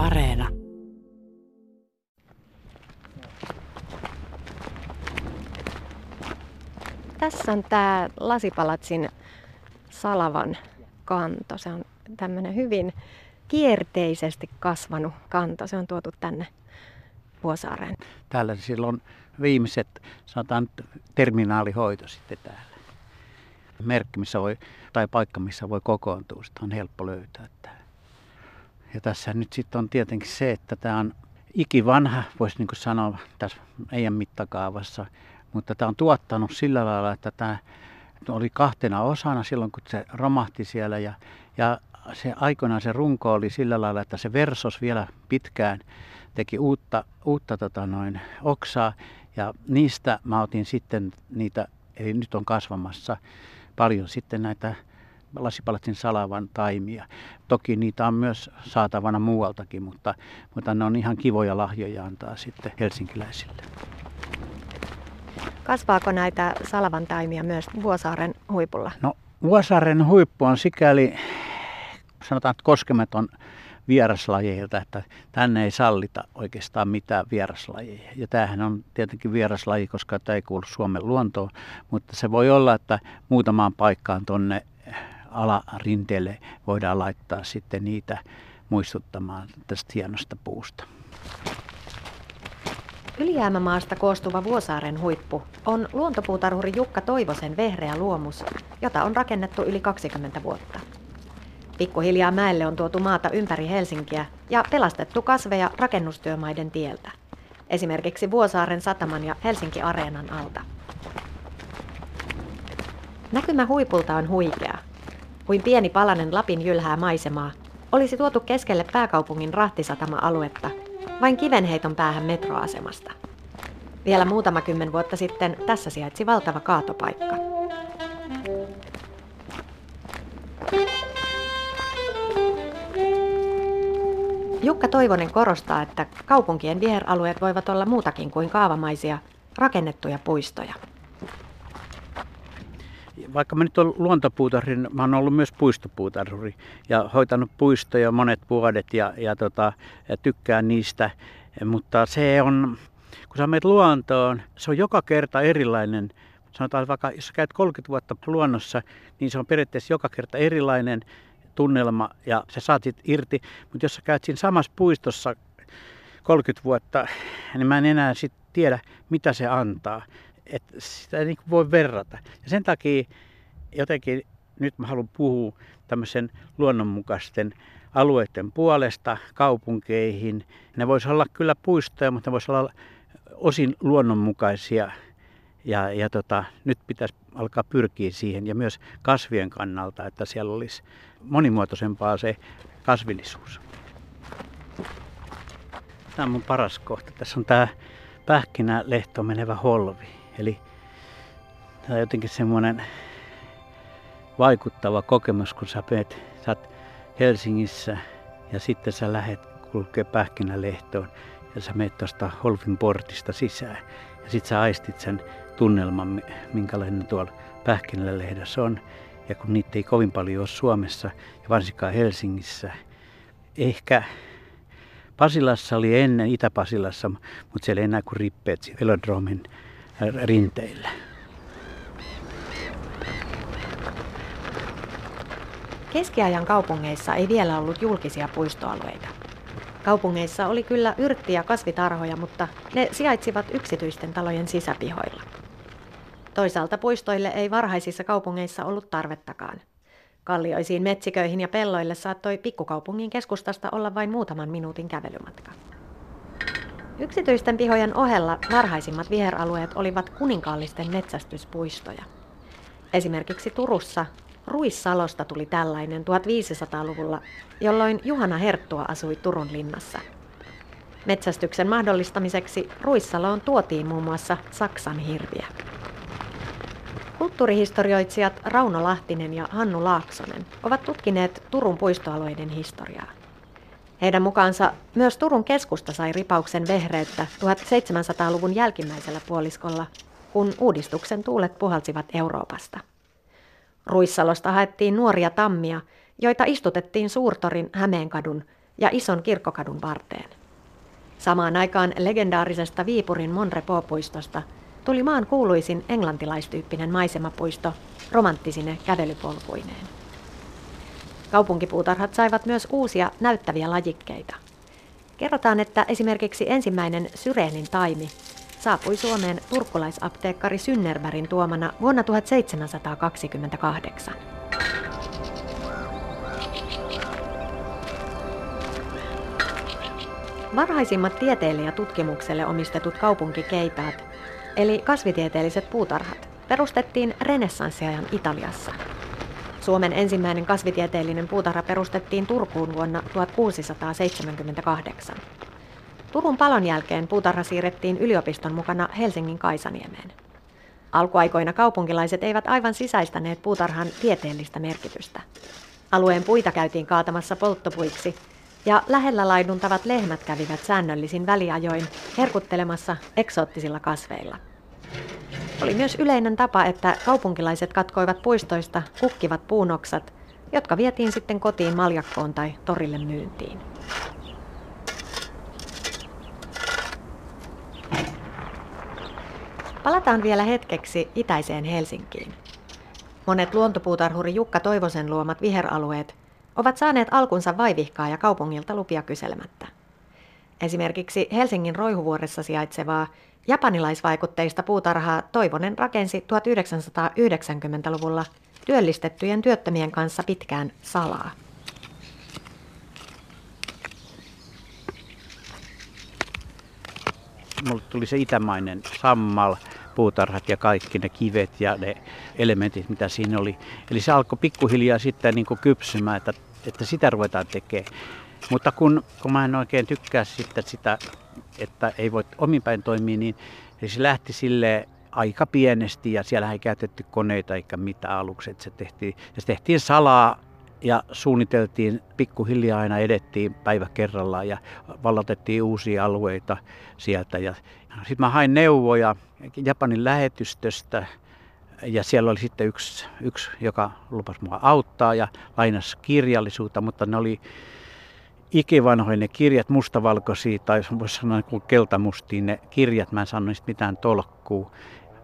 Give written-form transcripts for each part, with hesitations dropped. Helsinki-areena. Tässä on tämä Lasipalatsin salavan kanto. Se on tämmöinen hyvin kierteisesti kasvanut kanto. Se on tuotu tänne Vuosaareen. Täällä silloin viimeiset, sanotaan terminaalihoito sitten täällä. Merkki, missä voi, tai paikka, missä voi kokoontua, sitä on helppo löytää täällä. Ja tässä nyt sitten on tietenkin se, että tämä on ikivanha, voisi niin kuin sanoa tässä meidän mittakaavassa, mutta tämä on tuottanut sillä lailla, että tämä oli kahtena osana silloin, kun se romahti siellä ja se aikoinaan se runko oli sillä lailla, että se versos vielä pitkään teki uutta oksaa ja niistä mä otin sitten niitä, eli nyt on kasvamassa paljon sitten näitä Lasipalatsin salavan taimia. Toki niitä on myös saatavana muualtakin, mutta ne on ihan kivoja lahjoja antaa sitten helsinkiläisille. Kasvaako näitä salavan taimia myös Vuosaaren huipulla? No, Vuosaaren huippu on sikäli, sanotaan, että koskematon vieraslajeilta, että tänne ei sallita oikeastaan mitään vieraslajeja. Ja tämähän on tietenkin vieraslaji, koska tämä ei kuulu Suomen luontoon, mutta se voi olla, että muutamaan paikkaan tuonne alarinteelle voidaan laittaa sitten niitä muistuttamaan tästä hienosta puusta. Ylijäämämaasta koostuva Vuosaaren huippu on luontopuutarhuri Jukka Toivosen vehreä luomus, jota on rakennettu yli 20 vuotta. Pikkuhiljaa mäelle on tuotu maata ympäri Helsinkiä ja pelastettu kasveja rakennustyömaiden tieltä. Esimerkiksi Vuosaaren sataman ja Helsinki-areenan alta. Näkymä huipulta on huikea. Kuin pieni palanen Lapin jylhää maisemaa olisi tuotu keskelle pääkaupungin rahtisatama-aluetta, vain kivenheiton päähän metroasemasta. Vielä muutama 10 vuotta sitten tässä sijaitsi valtava kaatopaikka. Jukka Toivonen korostaa, että kaupunkien viheralueet voivat olla muutakin kuin kaavamaisia, rakennettuja puistoja. Vaikka mä nyt olen luontopuutarhuri, mä oon ollut myös puistopuutarhuri ja hoitanut puistoja monet vuodet ja tykkään niistä, mutta se on, kun sä menet luontoon, se on joka kerta erilainen. Sanotaan vaikka, jos sä käyt 30 vuotta luonnossa, niin se on periaatteessa joka kerta erilainen tunnelma ja sä saat siitä irti, mutta jos sä käyt siinä samassa puistossa 30 vuotta, niin mä en enää sit tiedä, mitä se antaa. Että sitä ei niin kuin voi verrata. Ja sen takia jotenkin nyt mä haluan puhua tämmöisen luonnonmukaisten alueiden puolesta kaupunkeihin. Ne vois olla kyllä puistoja, mutta ne vois olla osin luonnonmukaisia. Nyt pitäisi alkaa pyrkiä siihen ja myös kasvien kannalta, että siellä olisi monimuotoisempaa se kasvillisuus. Tämä on mun paras kohta. Tässä on tämä pähkinälehtoon menevä holvi. Eli tämä on jotenkin semmoinen vaikuttava kokemus, kun sä oot Helsingissä ja sitten sä lähet kulkee Pähkinälehtoon ja sä menet tuosta Holfinportista sisään. Ja sit sä aistit sen tunnelman, minkälainen tuolla Pähkinälehdessä on. Ja kun niitä ei kovin paljon ole Suomessa ja varsinkaan Helsingissä. Ehkä Pasilassa oli ennen, Itä-Pasilassa, mutta siellä ei enää kuin rippeet velodromin rinteillä. Keskiajan kaupungeissa ei vielä ollut julkisia puistoalueita. Kaupungeissa oli kyllä yrtti- ja kasvitarhoja, mutta ne sijaitsivat yksityisten talojen sisäpihoilla. Toisaalta puistoille ei varhaisissa kaupungeissa ollut tarvettakaan. Kallioisiin metsiköihin ja pelloille saattoi pikkukaupungin keskustasta olla vain muutaman minuutin kävelymatka. Yksityisten pihojen ohella varhaisimmat viheralueet olivat kuninkaallisten metsästyspuistoja. Esimerkiksi Turussa Ruissalosta tuli tällainen 1500-luvulla, jolloin Juhana Herttua asui Turun linnassa. Metsästyksen mahdollistamiseksi Ruissaloon tuotiin muun muassa Saksan hirviä. Kulttuurihistorioitsijat Rauno Lahtinen ja Hannu Laaksonen ovat tutkineet Turun puistoalueiden historiaa. Heidän mukaansa myös Turun keskusta sai ripauksen vehreyttä 1700-luvun jälkimmäisellä puoliskolla, kun uudistuksen tuulet puhalsivat Euroopasta. Ruissalosta haettiin nuoria tammia, joita istutettiin Suurtorin, Hämeenkadun ja ison kirkkokadun varteen. Samaan aikaan legendaarisesta Viipurin Monrepo-puistosta tuli maan kuuluisin englantilaistyyppinen maisemapuisto romanttisine kävelypolkuineen. Kaupunkipuutarhat saivat myös uusia näyttäviä lajikkeita. Kerrotaan, että esimerkiksi ensimmäinen syreenin taimi saapui Suomeen turkkulaisapteekkari Synnervärin tuomana vuonna 1728. Varhaisimmat tieteilijätutkimukselle omistetut kaupunkikeitaat, eli kasvitieteelliset puutarhat, perustettiin renessanssiajan Italiassa. Suomen ensimmäinen kasvitieteellinen puutarha perustettiin Turkuun vuonna 1678. Turun palon jälkeen puutarha siirrettiin yliopiston mukana Helsingin Kaisaniemeen. Alkuaikoina kaupunkilaiset eivät aivan sisäistäneet puutarhan tieteellistä merkitystä. Alueen puita käytiin kaatamassa polttopuiksi, ja lähellä laiduntavat lehmät kävivät säännöllisin väliajoin herkuttelemassa eksoottisilla kasveilla. Oli myös yleinen tapa, että kaupunkilaiset katkoivat puistoista kukkivat puunoksat, jotka vietiin sitten kotiin maljakkoon tai torille myyntiin. Palataan vielä hetkeksi itäiseen Helsinkiin. Monet luontopuutarhuri Jukka Toivosen luomat viheralueet ovat saaneet alkunsa vaivihkaa ja kaupungilta lupia kyselemättä. Esimerkiksi Helsingin Roihuvuoressa sijaitsevaa japanilaisvaikutteista puutarhaa Toivonen rakensi 1990-luvulla työllistettyjen työttömien kanssa pitkään salaa. Mulle tuli se itämainen sammal, puutarhat ja kaikki ne kivet ja ne elementit, mitä siinä oli. Eli se alkoi pikkuhiljaa sitten niin kuin kypsymään, että sitä ruvetaan tekemään. Mutta kun mä en oikein tykkää sitten sitä, että ei voi ominpäin toimia, niin se lähti silleen aika pienesti ja siellä ei käytetty koneita eikä mitään aluksi. Se tehtiin salaa ja suunniteltiin pikkuhiljaa, aina edettiin päivä kerrallaan ja vallotettiin uusia alueita sieltä. Sitten mä hain neuvoja Japanin lähetystöstä ja siellä oli sitten yksi joka lupasi mua auttaa ja lainasi kirjallisuutta, mutta ne oli ikivanhoja ne kirjat, mustavalkoisia tai voisi sanoa keltamustia ne kirjat, mä en saanut niistä mitään tolkkua.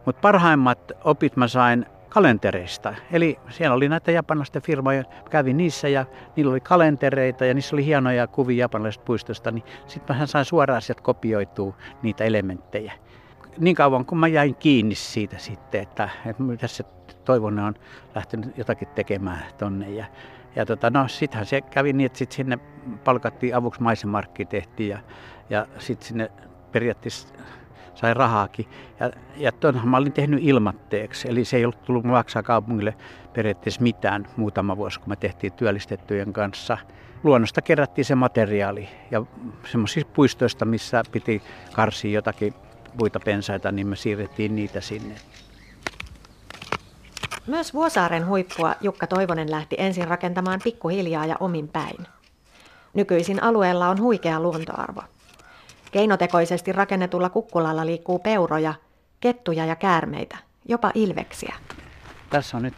Mutta parhaimmat opit mä sain kalentereista, eli siellä oli näitä japanilaisten firmoja, kävin niissä ja niillä oli kalentereita ja niissä oli hienoja kuvia japanilaisesta puistosta, niin sitten mä sain suoraan sieltä kopioitua niitä elementtejä. Niin kauan kun mä jäin kiinni siitä sitten, että mitä se Toivonen on lähtenyt jotakin tekemään tonne. Ja sittenhän se kävi niin, että sitten sinne palkattiin avuksi maisemaarkkitehti ja sitten sinne periaatteessa sai rahaakin. Ja tuonhan mä olin tehnyt ilmatteeksi, eli se ei ollut tullut maksaa kaupungille periaatteessa mitään muutama vuosi, kun me tehtiin työllistettyjen kanssa. Luonnosta kerättiin se materiaali ja semmoisista puistoista, missä piti karsia jotakin puita pensaita, niin me siirrettiin niitä sinne. Myös Vuosaaren huippua Jukka Toivonen lähti ensin rakentamaan pikkuhiljaa ja omin päin. Nykyisin alueella on huikea luontoarvo. Keinotekoisesti rakennetulla kukkulalla liikkuu peuroja, kettuja ja käärmeitä, jopa ilveksiä. Tässä on nyt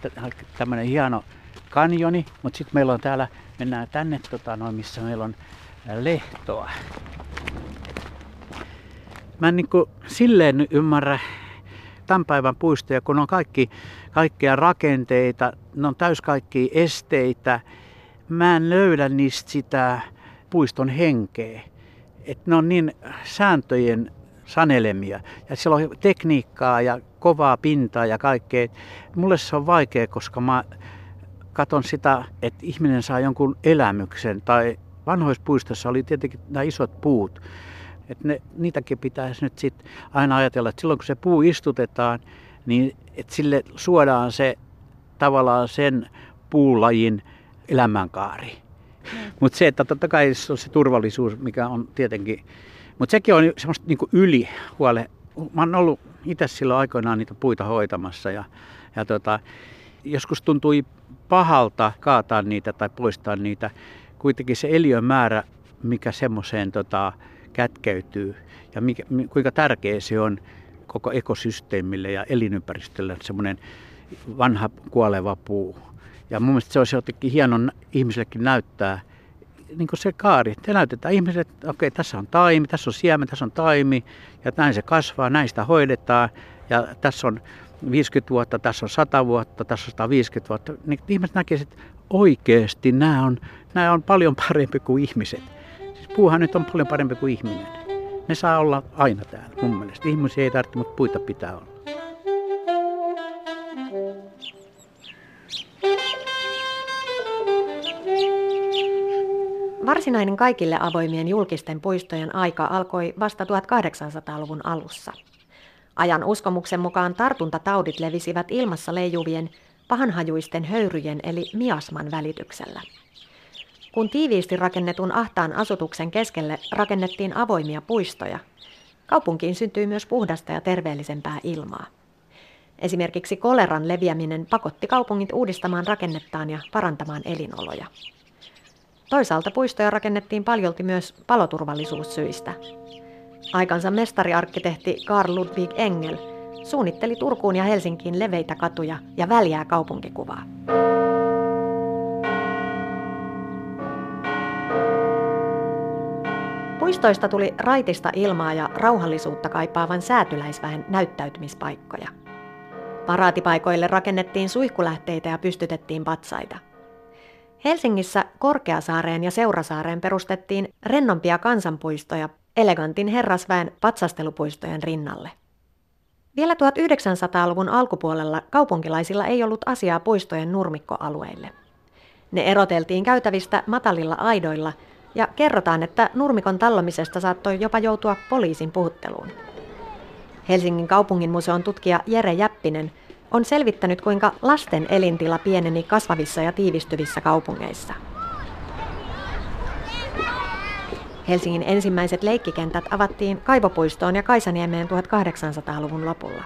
tämmöinen hieno kanjoni, mutta sitten meillä on täällä, mennään tänne, missä meillä on lehtoa. Mä en niin kuin silleen ymmärrä tämän päivän puistoja, kun on kaikkia rakenteita, ne on täys kaikkia esteitä. Mä en löydä niistä sitä puiston henkeä. Et ne on niin sääntöjen sanelemia. Ja siellä on tekniikkaa ja kovaa pintaa ja kaikkea. Mulle se on vaikea, koska mä katson sitä, että ihminen saa jonkun elämyksen. Tai vanhoissa puistossa oli tietenkin nämä isot puut. Että niitäkin pitäisi nyt sit aina ajatella, että silloin kun se puu istutetaan, niin että sille suodaan se tavallaan sen puulajin elämänkaari. Mutta se, että totta kai se on se turvallisuus, mikä on tietenkin, mutta sekin on semmoista niinku yli huole. Mä oon ollut itse silloin aikoinaan niitä puita hoitamassa ja joskus tuntui pahalta kaataa niitä tai poistaa niitä. Kuitenkin se eliön määrä, mikä semmoiseen kätkeytyy ja kuinka tärkeä se on koko ekosysteemille ja elinympäristölle, semmoinen vanha kuoleva puu. Ja mun mielestä se olisi jotenkin hienon ihmisellekin näyttää niin kuin se kaari, te näytetään ihmisille, että okei, tässä on taimi, tässä on siemen, tässä on taimi, ja näin se kasvaa, näin sitä hoidetaan, ja tässä on 50 vuotta, tässä on 100 vuotta, tässä on 150 vuotta. Niin ihmiset näkisivät, että oikeasti nämä on paljon parempi kuin ihmiset. Siis puuhan nyt on paljon parempi kuin ihminen. Ne saa olla aina täällä mun mielestä. Ihmisiä ei tarvitse, mutta puita pitää olla. Varsinainen kaikille avoimien julkisten puistojen aika alkoi vasta 1800-luvun alussa. Ajan uskomuksen mukaan tartuntataudit levisivät ilmassa leijuvien, pahanhajuisten höyryjen eli miasman välityksellä. Kun tiiviisti rakennetun ahtaan asutuksen keskelle rakennettiin avoimia puistoja, kaupunkiin syntyi myös puhdasta ja terveellisempää ilmaa. Esimerkiksi koleran leviäminen pakotti kaupungit uudistamaan rakennettaan ja parantamaan elinoloja. Toisaalta puistoja rakennettiin paljolti myös paloturvallisuussyistä. Aikansa mestariarkkitehti Karl Ludwig Engel suunnitteli Turkuun ja Helsinkiin leveitä katuja ja väljää kaupunkikuvaa. Puistoista tuli raitista ilmaa ja rauhallisuutta kaipaavan säätyläisväen näyttäytymispaikkoja. Paraatipaikoille rakennettiin suihkulähteitä ja pystytettiin patsaita. Helsingissä Korkeasaareen ja Seurasaareen perustettiin rennompia kansanpuistoja elegantin herrasväen patsastelupuistojen rinnalle. Vielä 1900-luvun alkupuolella kaupunkilaisilla ei ollut asiaa puistojen nurmikkoalueille. Ne eroteltiin käytävistä matalilla aidoilla ja kerrotaan, että nurmikon tallomisesta saattoi jopa joutua poliisin puhutteluun. Helsingin kaupungin museon tutkija Jere Jäppinen on selvittänyt, kuinka lasten elintila pieneni kasvavissa ja tiivistyvissä kaupungeissa. Helsingin ensimmäiset leikkikentät avattiin Kaivopuistoon ja Kaisaniemeen 1800-luvun lopulla.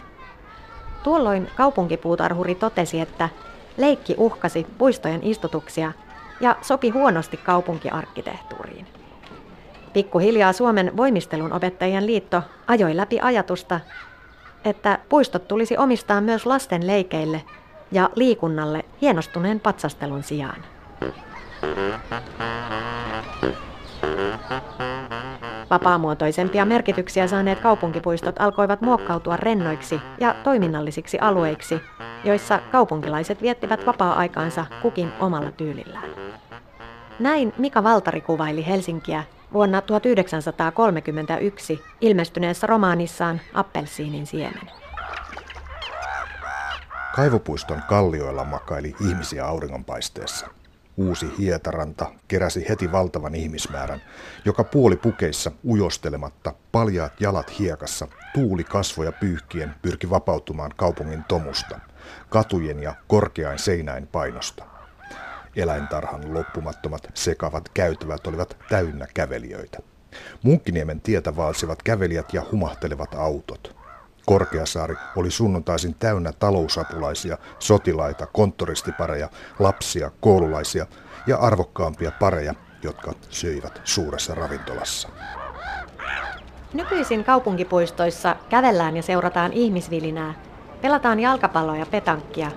Tuolloin kaupunkipuutarhuri totesi, että leikki uhkasi puistojen istutuksia ja sopi huonosti kaupunkiarkkitehtuuriin. Pikkuhiljaa Suomen voimistelun opettajien liitto ajoi läpi ajatusta, että puistot tulisi omistaa myös lasten leikeille ja liikunnalle hienostuneen patsastelun sijaan. Vapaamuotoisempia merkityksiä saaneet kaupunkipuistot alkoivat muokkautua rennoiksi ja toiminnallisiksi alueiksi, joissa kaupunkilaiset viettivät vapaa-aikaansa kukin omalla tyylillään. Näin Mika Waltari kuvaili Helsinkiä vuonna 1931 ilmestyneessä romaanissaan Appelsiinin siemen. Kaivopuiston kallioilla makaili ihmisiä auringonpaisteessa. Uusi Hietaranta keräsi heti valtavan ihmismäärän, joka puoli pukeissa ujostelematta, paljaat jalat hiekassa, tuuli kasvoja pyyhkien pyrki vapautumaan kaupungin tomusta, katujen ja korkeain seinäin painosta. Eläintarhan loppumattomat sekavat käytävät olivat täynnä kävelijöitä. Munkkiniemen tietä valsivat kävelijät ja humahtelevat autot. Korkeasaari oli sunnuntaisin täynnä talousapulaisia, sotilaita, konttoristipareja, lapsia, koululaisia ja arvokkaampia pareja, jotka söivät suuressa ravintolassa. Nykyisin kaupunkipuistoissa kävellään ja seurataan ihmisvilinää, pelataan jalkapalloa ja petankkia,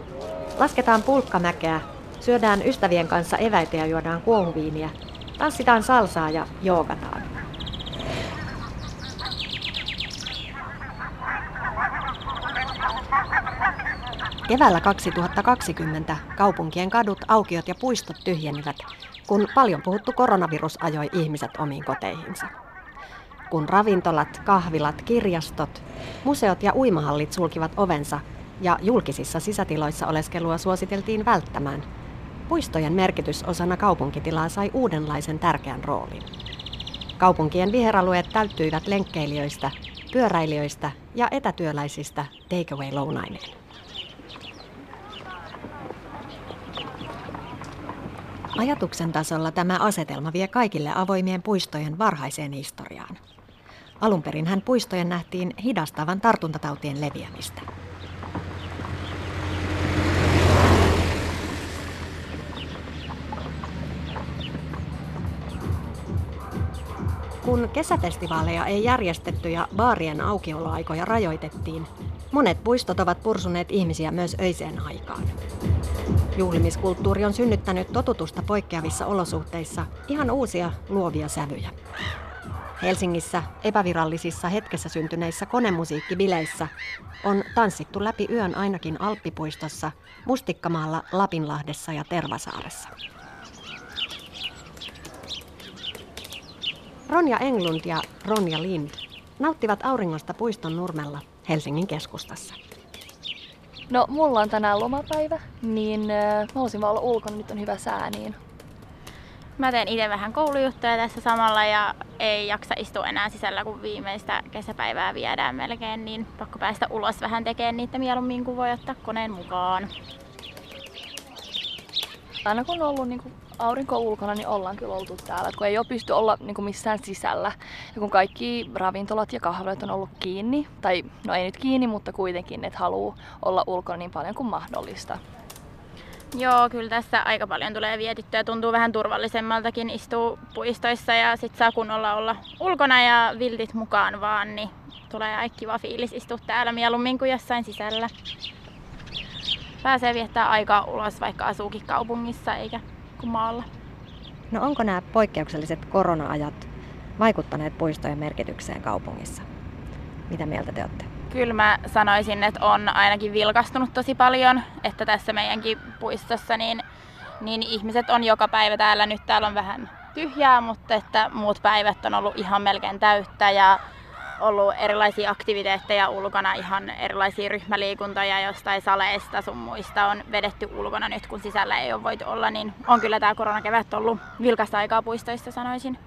lasketaan pulkkamäkeä, syödään ystävien kanssa eväitä ja juodaan kuohuviiniä, tanssitaan salsaa ja joogataan. Keväällä 2020 kaupunkien kadut, aukiot ja puistot tyhjenivät, kun paljon puhuttu koronavirus ajoi ihmiset omiin koteihinsa. Kun ravintolat, kahvilat, kirjastot, museot ja uimahallit sulkivat ovensa ja julkisissa sisätiloissa oleskelua suositeltiin välttämään, puistojen merkitys osana kaupunkitilaa sai uudenlaisen tärkeän roolin. Kaupunkien viheralueet täyttyivät lenkkeilijöistä, pyöräilijöistä ja etätyöläisistä takeaway-lounaineen. Ajatuksen tasolla tämä asetelma vie kaikille avoimien puistojen varhaiseen historiaan. Alunperinhän puistojen nähtiin hidastavan tartuntatautien leviämistä. Kun kesäfestivaaleja ei järjestetty ja baarien aukioloaikoja rajoitettiin, monet puistot ovat pursuneet ihmisiä myös öiseen aikaan. Juhlimiskulttuuri on synnyttänyt totutusta poikkeavissa olosuhteissa ihan uusia luovia sävyjä. Helsingissä epävirallisissa hetkessä syntyneissä konemusiikkibileissä on tanssittu läpi yön ainakin Alppipuistossa, Mustikkamaalla, Lapinlahdessa ja Tervasaaressa. Ronja Englund ja Ronja Lind nauttivat auringosta puiston nurmella Helsingin keskustassa. No, mulla on tänään lomapäivä, niin mä olisin vaan olla ulkona, nyt on hyvä sää, niin... Mä teen itse vähän koulujuttuja tässä samalla ja ei jaksa istua enää sisällä, kun viimeistä kesäpäivää viedään melkein, niin pakko päästä ulos vähän tekemään niitä mieluummin, kun voi ottaa koneen mukaan. Aina kun on ollut niin aurinko ulkona, niin ollaan kyllä oltu täällä, kun ei ole pysty olla niin missään sisällä. Ja kun kaikki ravintolat ja kahvilat on ollut kiinni, tai no ei nyt kiinni, mutta kuitenkin, että haluaa olla ulkona niin paljon kuin mahdollista. Joo, kyllä tässä aika paljon tulee vietittyä. Tuntuu vähän turvallisemmaltakin istua puistoissa ja sit saa kunnolla olla ulkona ja viltit mukaan vaan, niin tulee aika kiva fiilis istua täällä mieluummin kuin jossain sisällä. Pääsee viettää aikaa ulos, vaikka asuukin kaupungissa eikä kuin maalla. No, onko nämä poikkeukselliset korona-ajat vaikuttaneet puistojen merkitykseen kaupungissa? Mitä mieltä te olette? Kyllä mä sanoisin, että on ainakin vilkastunut tosi paljon, että tässä meidänkin puistossa niin ihmiset on joka päivä täällä. Nyt täällä on vähän tyhjää, mutta että muut päivät on ollut ihan melkein täyttä ja ollut erilaisia aktiviteetteja ulkona, ihan erilaisia ryhmäliikuntoja jostain saleista sun muista on vedetty ulkona nyt, kun sisällä ei ole voitu olla, niin on kyllä tää koronakevät ollut vilkasta aikaa puistoissa, sanoisin.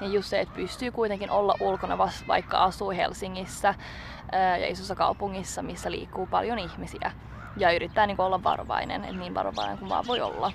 Niin just se, että pystyy kuitenkin olla ulkona, vaikka asuu Helsingissä ja isossa kaupungissa, missä liikkuu paljon ihmisiä. Ja yrittää niin olla varovainen, niin varovainen kuin vaan voi olla.